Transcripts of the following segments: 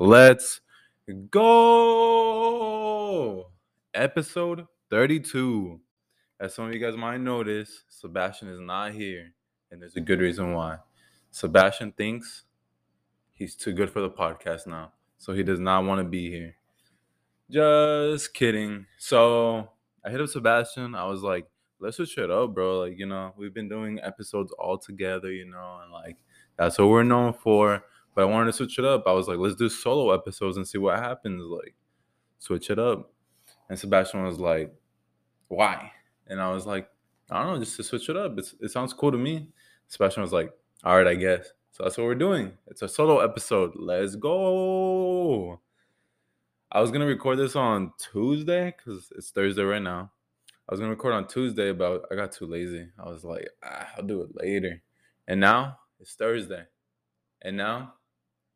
Let's go. Episode 32. As some of you guys might notice, Sebastian is not here, and there's a good reason why. Sebastian thinks he's too good for the podcast now, so he does not want to be here. Just kidding. So I hit up Sebastian. I was like, let's switch it up, bro. Like, you know, we've been doing episodes all together, you know, and like that's what we're known for. But I wanted to switch it up. I was like, let's do solo episodes and see what happens. Like, switch it up. And Sebastian was like, why? And I was like, I don't know, just to switch it up. It sounds cool to me. Sebastian was like, all right, I guess. So that's what we're doing. It's a solo episode. Let's go. I was going to record this on Tuesday because it's Thursday right now. I was going to record on Tuesday, but I got too lazy. I was like, I'll do it later. And now it's Thursday. And now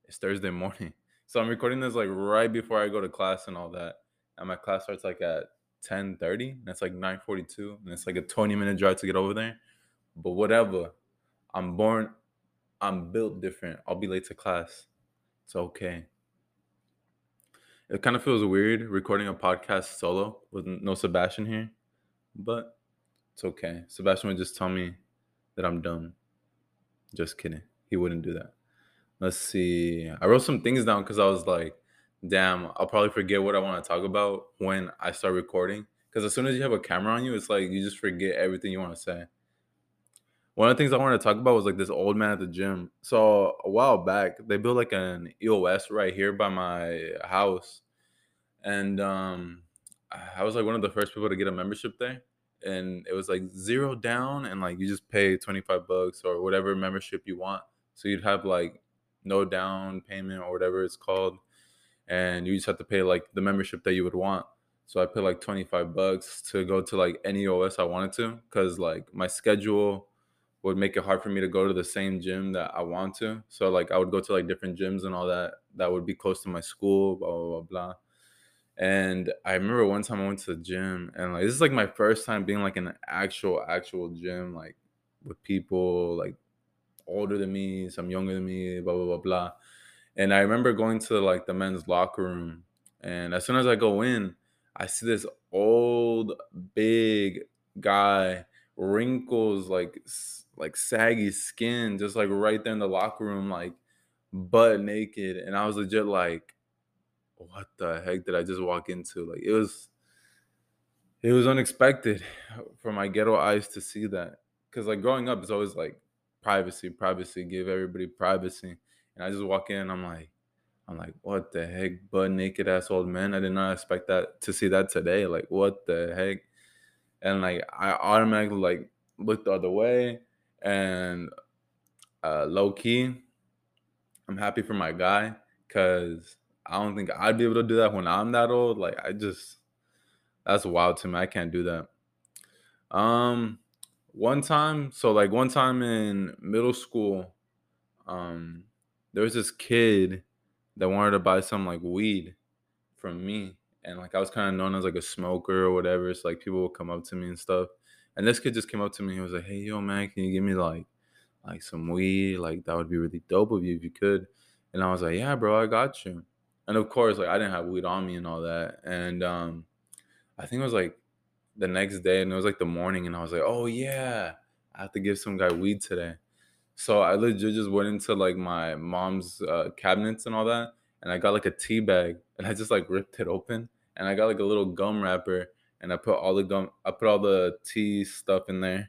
it's Thursday morning. So I'm recording this like right before I go to class and all that. And my class starts like at 10:30. And it's like 9:42. And it's like a 20-minute drive to get over there. But whatever. I'm built different. I'll be late to class. It's okay. It kind of feels weird recording a podcast solo with no Sebastian here. But it's okay. Sebastian would just tell me that I'm dumb. Just kidding. He wouldn't do that. Let's see. I wrote some things down because I was like, damn, I'll probably forget what I want to talk about when I start recording. Because as soon as you have a camera on you, it's like you just forget everything you want to say. One of the things I wanted to talk about was like this old man at the gym. So a while back, they built like an EOS right here by my house. And I was like one of the first people to get a membership there. And it was like zero down and like you just pay $25 or whatever membership you want. So you'd have like no down payment or whatever it's called. And you just have to pay like the membership that you would want. So I paid like $25 to go to like any EOS I wanted to, because like my schedule would make it hard for me to go to the same gym that I want to. So like I would go to like different gyms and all that would be close to my school, blah, blah, blah, blah. And I remember one time I went to the gym and like this is like my first time being like in an actual gym, like with people like older than me, some younger than me, blah, blah, blah, blah. And I remember going to like the men's locker room. And as soon as I go in, I see this old, big guy, wrinkles, like saggy skin, just like right there in the locker room, like butt naked. And I was legit like, what the heck did I just walk into? Like it was unexpected for my ghetto eyes to see that. Cause like growing up, it's always like privacy, give everybody privacy. And I just walk in and I'm like, what the heck, butt naked ass old man. I did not expect that to see that today. Like, what the heck? And like I automatically like looked the other way. And low key, I'm happy for my guy, cause I don't think I'd be able to do that when I'm that old. Like, that's wild to me. I can't do that. One time in middle school, there was this kid that wanted to buy some like weed from me. And like, I was kind of known as like a smoker or whatever. So like people would come up to me and stuff. And this kid just came up to me. He was like, hey, yo, man, can you give me like some weed? Like, that would be really dope of you if you could. And I was like, yeah, bro, I got you. And of course, like I didn't have weed on me and all that. And I think it was like the next day, and it was like the morning, and I was like, oh yeah, I have to give some guy weed today. So I legit just went into like my mom's cabinets and all that, and I got like a tea bag, and I just like ripped it open, and I got like a little gum wrapper, and I put all the tea stuff in there,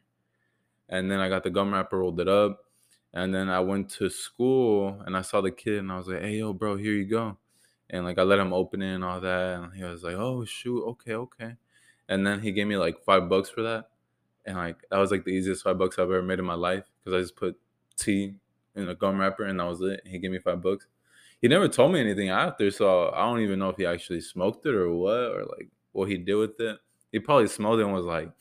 and then I got the gum wrapper, rolled it up, and then I went to school, and I saw the kid, and I was like, hey, yo, bro, here you go. And, like, I let him open it and all that. And he was like, oh, shoot, okay. And then he gave me, like, $5 for that. And, like, that was, like, the easiest $5 I've ever made in my life. Because I just put tea in a gum wrapper and that was it. He gave me $5. He never told me anything after. So I don't even know if he actually smoked it or what. Or, like, what he did with it. He probably smelled it and was like,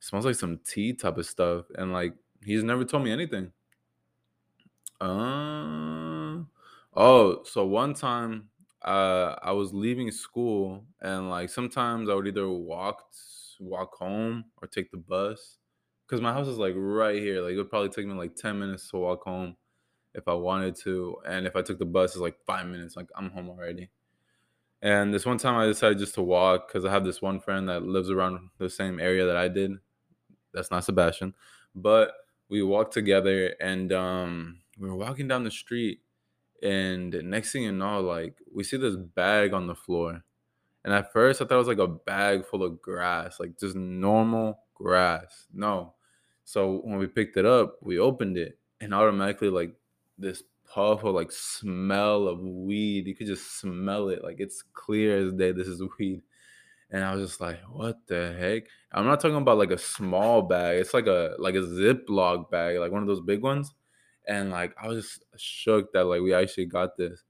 smells like some tea type of stuff. And, like, he's never told me anything. Oh, so one time I was leaving school, and like sometimes I would either walk home or take the bus, because my house is like right here. Like it would probably take me like 10 minutes to walk home, if I wanted to. And if I took the bus, it's like 5 minutes. Like, I'm home already. And this one time I decided just to walk because I have this one friend that lives around the same area that I did. That's not Sebastian. But we walked together, and we were walking down the street. And next thing you know, like, we see this bag on the floor. And at first I thought it was like a bag full of grass, like just normal grass. No. So when we picked it up, we opened it, and automatically like this puff of like smell of weed. You could just smell it. Like, it's clear as day. This is weed. And I was just like, what the heck? I'm not talking about like a small bag. It's like a Ziploc bag, like one of those big ones. And like, I was just shook that like we actually got this.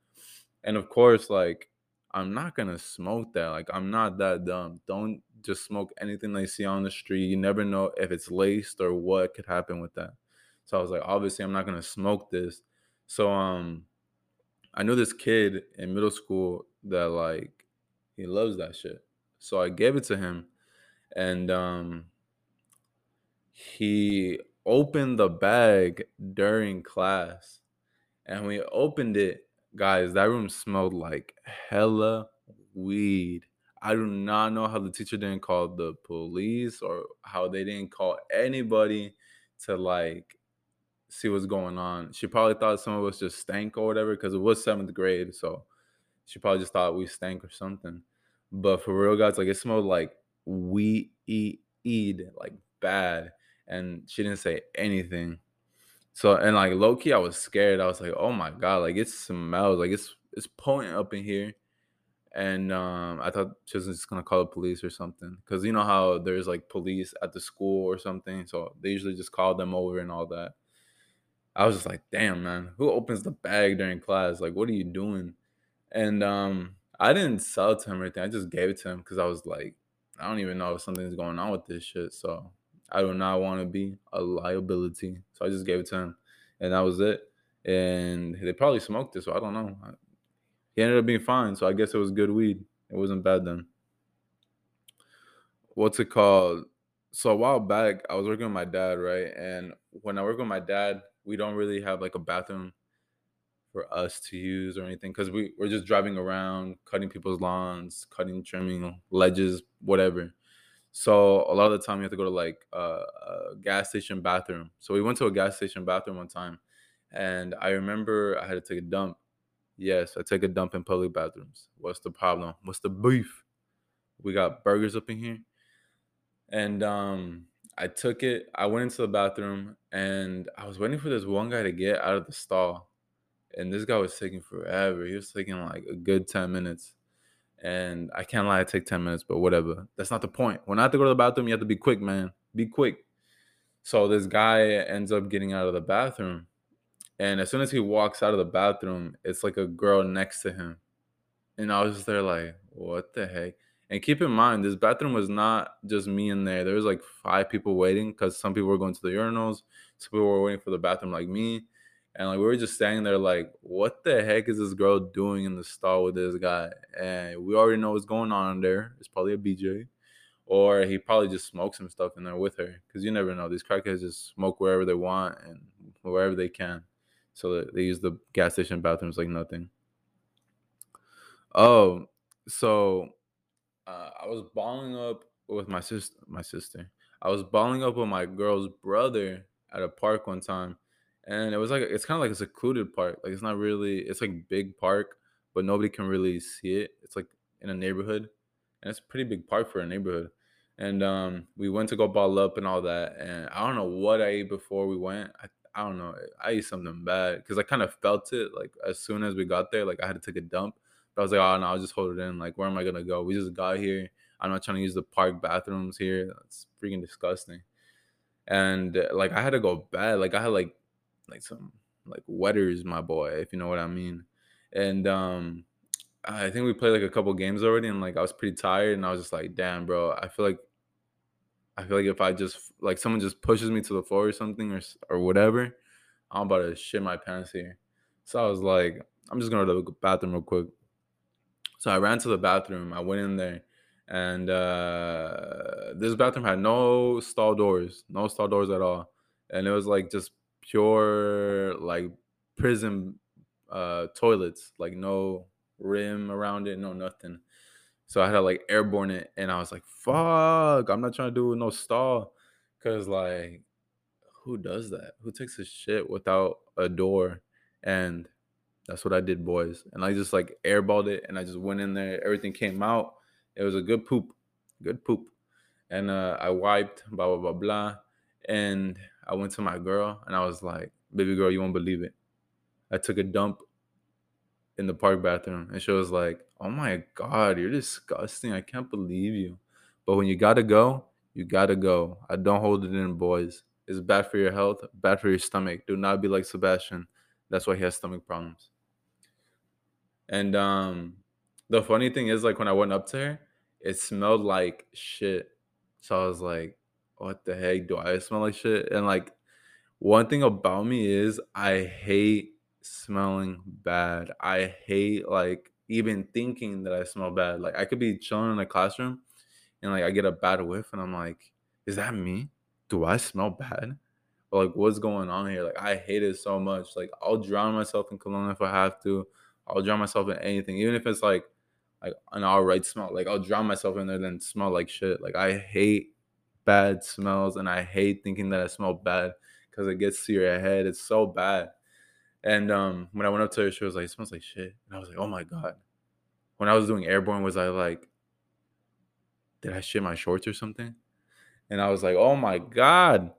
And of course, like, I'm not going to smoke that. Like, I'm not that dumb. Don't just smoke anything they see on the street. You never know if it's laced or what could happen with that. So I was like, obviously, I'm not going to smoke this. So I knew this kid in middle school that, like, he loves that shit. So I gave it to him. And he opened the bag during class. And when he opened it, guys, that room smelled like hella weed. I do not know how the teacher didn't call the police or how they didn't call anybody to, like, see what's going on. She probably thought some of us just stank or whatever because it was 7th grade. So she probably just thought we stank or something. But for real, guys, like, it smelled like weed, like, bad. And she didn't say anything. So, and like, low key, I was scared. I was like, oh my God, like, it smells like it's potent up in here. And I thought she was just going to call the police or something. Because you know how there's like police at the school or something. So they usually just call them over and all that. I was just like, damn, man, who opens the bag during class? Like, what are you doing? And I didn't sell it to him or anything. I just gave it to him because I was like, I don't even know if something's going on with this shit. So I do not want to be a liability. So I just gave it to him. And that was it. And they probably smoked it, so I don't know. He ended up being fine, so I guess it was good weed. It wasn't bad then. What's it called? So a while back, I was working with my dad, right? And when I work with my dad, we don't really have, like, a bathroom for us to use or anything. Because we're just driving around, cutting people's lawns, cutting, trimming, ledges, whatever. So a lot of the time you have to go to like a gas station bathroom. So we went to a gas station bathroom one time, and I remember I had to take a dump. Yes, I take a dump in public bathrooms. What's the problem? What's the beef? We got burgers up in here. And I took it. I went into the bathroom, and I was waiting for this one guy to get out of the stall. And this guy was taking forever. He was taking like a good 10 minutes. And I can't lie, I take 10 minutes, but whatever. That's not the point. When I have to go to the bathroom, you have to be quick, man. Be quick. So this guy ends up getting out of the bathroom. And as soon as he walks out of the bathroom, it's like a girl next to him. And I was just there like, what the heck? And keep in mind, this bathroom was not just me in there. There was like 5 people waiting because some people were going to the urinals. Some people were waiting for the bathroom like me. And like, we were just standing there like, what the heck is this girl doing in the stall with this guy? And we already know what's going on in there. It's probably a BJ. Or he probably just smokes some stuff in there with her. Because you never know. These crackheads just smoke wherever they want and wherever they can. So they use the gas station bathrooms like nothing. Oh, so I was balling up with my sister. I was balling up with my girl's brother at a park one time. And it was like, it's kind of like a secluded park. Like, it's not really, it's like big park, but nobody can really see it. It's like in a neighborhood, and it's a pretty big park for a neighborhood. And we went to go ball up and all that. And I don't know what I ate before we went. I don't know. I ate something bad because I kind of felt it. Like, as soon as we got there, like, I had to take a dump. But I was like, oh no, I'll just hold it in. Like, where am I going to go? We just got here. I'm not trying to use the park bathrooms here. That's freaking disgusting. And like, I had to go bad. Like, I had like some like wetters, my boy, if you know what I mean. And I think we played like a couple games already, and like, I was pretty tired, and I was just like, damn, bro, I feel like if I just like someone just pushes me to the floor or something or whatever, I'm about to shit my pants here. So I was like, I'm just gonna go to the bathroom real quick. So I ran to the bathroom. I went in there, and this bathroom had no stall doors at all, and it was like just pure like prison toilets, like no rim around it, no nothing. So I had to like airborne it, and I was like, fuck, I'm not trying to do no stall, because like, who does that? Who takes a shit without a door? And that's what I did, boys. And I just like airballed it, and I just went in there. Everything came out. It was a good poop. Good poop. And I wiped, blah, blah, blah, blah. And I went to my girl, and I was like, baby girl, you won't believe it. I took a dump in the park bathroom, and she was like, oh my God, you're disgusting. I can't believe you. But when you gotta go, you gotta go. I don't hold it in, boys. It's bad for your health, bad for your stomach. Do not be like Sebastian. That's why he has stomach problems. And the funny thing is, like, when I went up to her, it smelled like shit. So I was like, what the heck? Do I smell like shit? And, like, one thing about me is I hate smelling bad. I hate, like, even thinking that I smell bad. Like, I could be chilling in a classroom and, like, I get a bad whiff and I'm like, is that me? Do I smell bad? Or, like, what's going on here? Like, I hate it so much. Like, I'll drown myself in cologne if I have to. I'll drown myself in anything. Even if it's, like an all right smell. Like, I'll drown myself in there and then smell like shit. Like, I hate bad smells, and I hate thinking that I smell bad because it gets to your head. It's so bad. And when I went up to her, she was like, it smells like shit. And I was like, oh, my God. When I was doing airborne, was I like, did I shit my shorts or something? And I was like, oh, my God.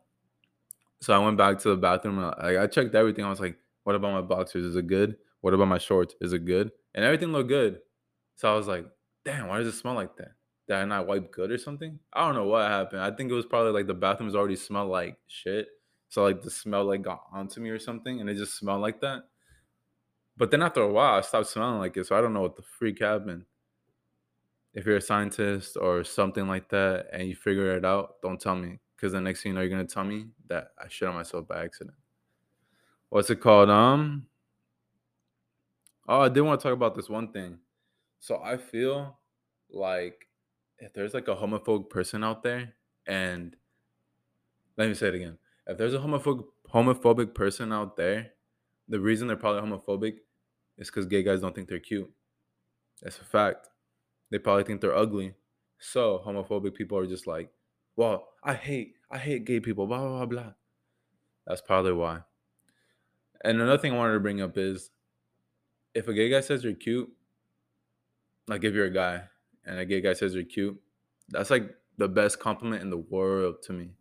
So I went back to the bathroom. And I checked everything. I was like, what about my boxers? Is it good? What about my shorts? Is it good? And everything looked good. So I was like, damn, why does it smell like that? Did I not wipe good or something? I don't know what happened. I think it was probably like the bathrooms already smelled like shit. So like the smell like got onto me or something. And it just smelled like that. But then after a while, I stopped smelling like it. So I don't know what the freak happened. If you're a scientist or something like that and you figure it out, don't tell me. Because the next thing you know, you're going to tell me that I shit on myself by accident. What's it called? Oh, I did want to talk about this one thing. So I feel like if there's like a homophobic person out there, and let me say it again. If there's a homophobic person out there, the reason they're probably homophobic is because gay guys don't think they're cute. That's a fact. They probably think they're ugly. So homophobic people are just like, well, I hate gay people, blah, blah, blah, blah. That's probably why. And another thing I wanted to bring up is if a gay guy says you're cute, like if you're a guy and a gay guy says you're cute, that's like the best compliment in the world to me.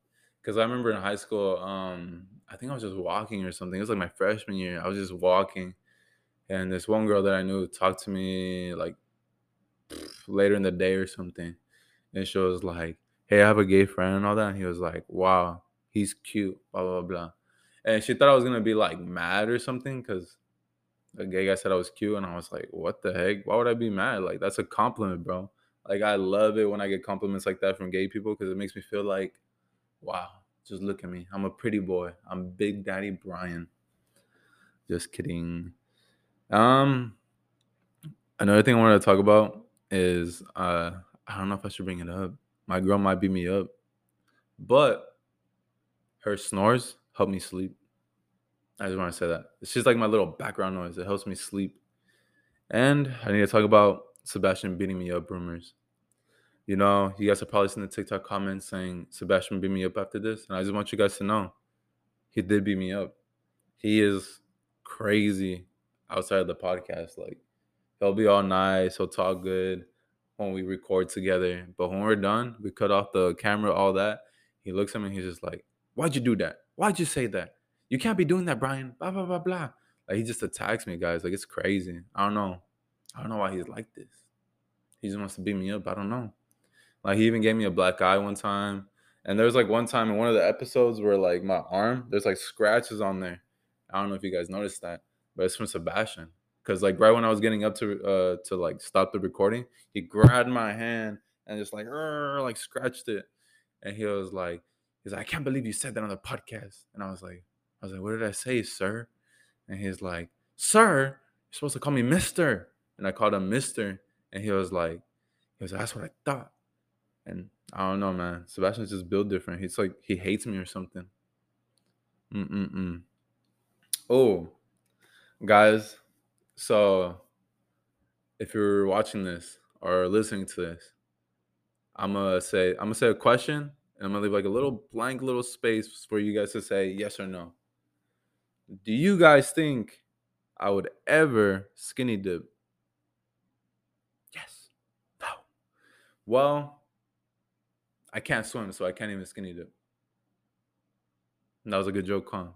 Because I remember in high school, I think I was just walking or something. It was like my freshman year. I was just walking. And this one girl that I knew talked to me like later in the day or something. And she was like, hey, I have a gay friend and all that. And he was like, wow, he's cute, blah, blah, blah. And she thought I was going to be like mad or something because a gay guy said I was cute. And I was like, what the heck? Why would I be mad? Like, that's a compliment, bro. Like, I love it when I get compliments like that from gay people because it makes me feel like, wow, just look at me. I'm a pretty boy. I'm Big Daddy Brayan. Just kidding. Another thing I wanted to talk about is I don't know if I should bring it up. My girl might beat me up, but her snores help me sleep. I just want to say that. It's just like my little background noise. It helps me sleep. And I need to talk about Sebastian beating me up rumors. You know, you guys have probably seen the TikTok comments saying Sebastian beat me up after this. And I just want you guys to know he did beat me up. He is crazy outside of the podcast. Like, he'll be all nice. He'll talk good when we record together. But when we're done, we cut off the camera, all that. He looks at me and he's just like, why'd you do that? Why'd you say that? You can't be doing that, Brian. Blah, blah, blah, blah. Like, he just attacks me, guys. Like, it's crazy. I don't know why he's like this. He just wants to beat me up. I don't know. Like, he even gave me a black eye one time. And there was, like, one time in one of the episodes where, like, my arm, there's, like, scratches on there. I don't know if you guys noticed that. But it's from Sebastian. Because, like, right when I was getting up to like, stop the recording, he grabbed my hand and just, like, scratched it. And he was like, he's like, I can't believe you said that on the podcast. And I was like, what did I say, sir? And he's like, sir, you're supposed to call me Mr. And I called him Mr. And he was like, that's what I thought. And I don't know, man. Sebastian's just built different. He's like, he hates me or something. Oh, Guys, so if you're watching this or listening to this, I'm gonna say a question, and I'm gonna leave like a little blank little space for you guys to say yes or no. Do you guys think I would ever skinny dip? Yes. No. Well, I can't swim, so I can't even skinny dip. And that was a good joke, huh?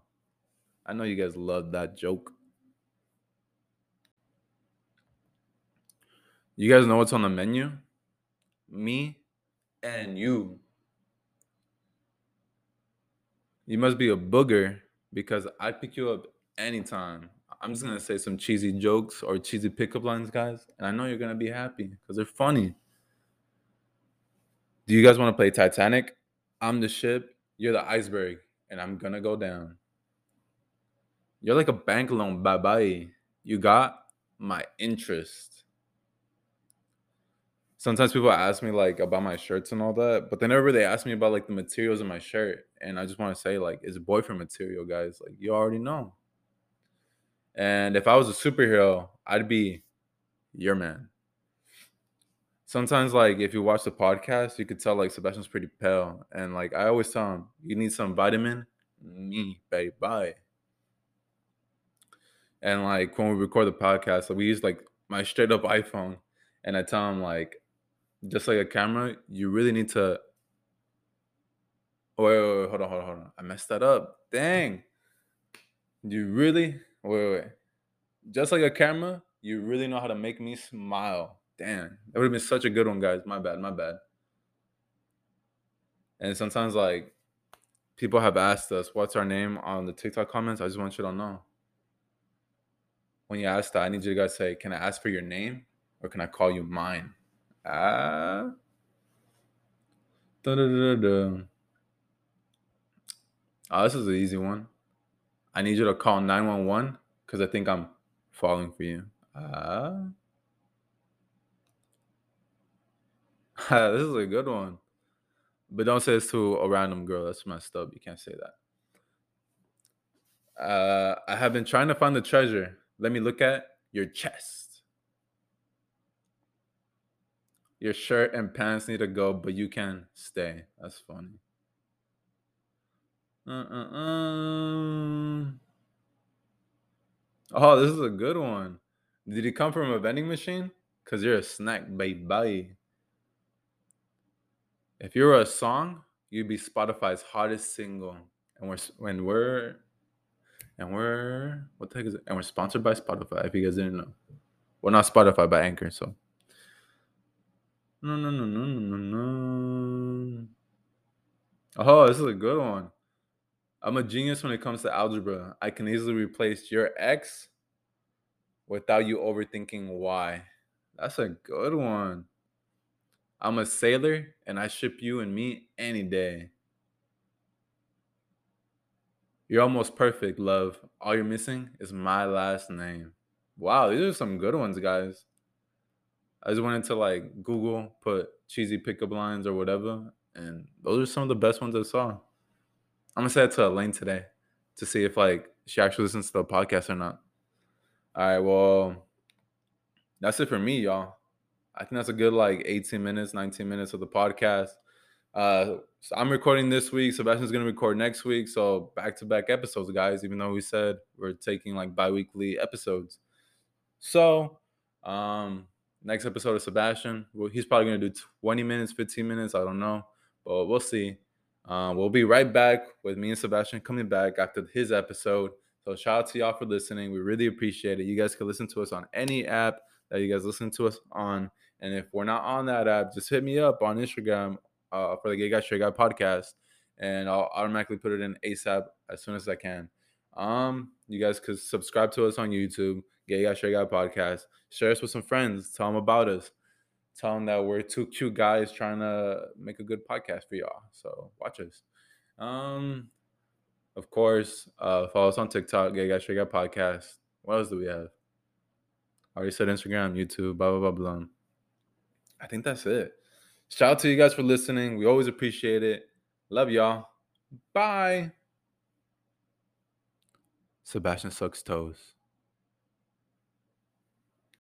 I know you guys love that joke. You guys know what's on the menu? Me and you. You must be a booger because I pick you up anytime. I'm just going to say some cheesy jokes or cheesy pickup lines, guys. And I know you're going to be happy because they're funny. Do you guys want to play Titanic? I'm the ship. You're the iceberg. And I'm going to go down. You're like a bank loan, bye-bye. You got my interest. Sometimes people ask me, like, about my shirts and all that. But they never really ask me about, like, the materials in my shirt. And I just want to say, like, it's boyfriend material, guys. Like, you already know. And if I was a superhero, I'd be your man. Sometimes, like, if you watch the podcast, you could tell, like, Sebastian's pretty pale. And, like, I always tell him, you need some vitamin? Me, bye-bye. And, like, when we record the podcast, like, we use, like, my straight-up iPhone. And I tell him, like, just like a camera, you really need to... Wait, hold on. I messed that up. Dang. You really... Wait. Just like a camera, you really know how to make me smile. Damn. That would have been such a good one, guys. My bad. And sometimes, like, people have asked us, what's our name on the TikTok comments? I just want you to know. When you ask that, I need you guys to say, can I ask for your name or can I call you mine? Oh, this is an easy one. I need you to call 911 because I think I'm falling for you. This is a good one. But don't say this to a random girl. That's messed up. You can't say that. I have been trying to find the treasure. Let me look at your chest. Your shirt and pants need to go, but you can stay. That's funny. Oh, this is a good one. Did you come from a vending machine? Because you're a snack, baby. If you were a song, you'd be Spotify's hottest single. And we're what the heck is it? And we're sponsored by Spotify, if you guys didn't know. Well, not Spotify, by Anchor, so. No. Oh, this is a good one. I'm a genius when it comes to algebra. I can easily replace your ex without you overthinking why. That's a good one. I'm a sailor, and I ship you and me any day. You're almost perfect, love. All you're missing is my last name. Wow, these are some good ones, guys. I just went into, like, Google, put cheesy pickup lines or whatever, and those are some of the best ones I saw. I'm going to say that to Elaine today to see if, like, she actually listens to the podcast or not. All right, well, that's it for me, y'all. I think that's a good, like, 18 minutes, 19 minutes of the podcast. So I'm recording this week. Sebastian's going to record next week. So back-to-back episodes, guys, even though we said we're taking, like, bi-weekly episodes. So next episode of Sebastian, well, he's probably going to do 20 minutes, 15 minutes. I don't know, but we'll see. We'll be right back with me and Sebastian coming back after his episode. So shout out to y'all for listening. We really appreciate it. You guys can listen to us on any app that you guys listen to us on. And if we're not on that app, just hit me up on Instagram for the Gay Guy Straight Guy podcast. And I'll automatically put it in ASAP as soon as I can. You guys could subscribe to us on YouTube, Gay Guy Straight Guy podcast. Share us with some friends. Tell them about us. Tell them that we're two cute guys trying to make a good podcast for y'all. So watch us. Of course, follow us on TikTok, Gay Guy Straight Guy podcast. What else do we have? I already said Instagram, YouTube, blah, blah, blah, blah. I think that's it. Shout out to you guys for listening. We always appreciate it. Love y'all. Bye. Sebastian sucks toes.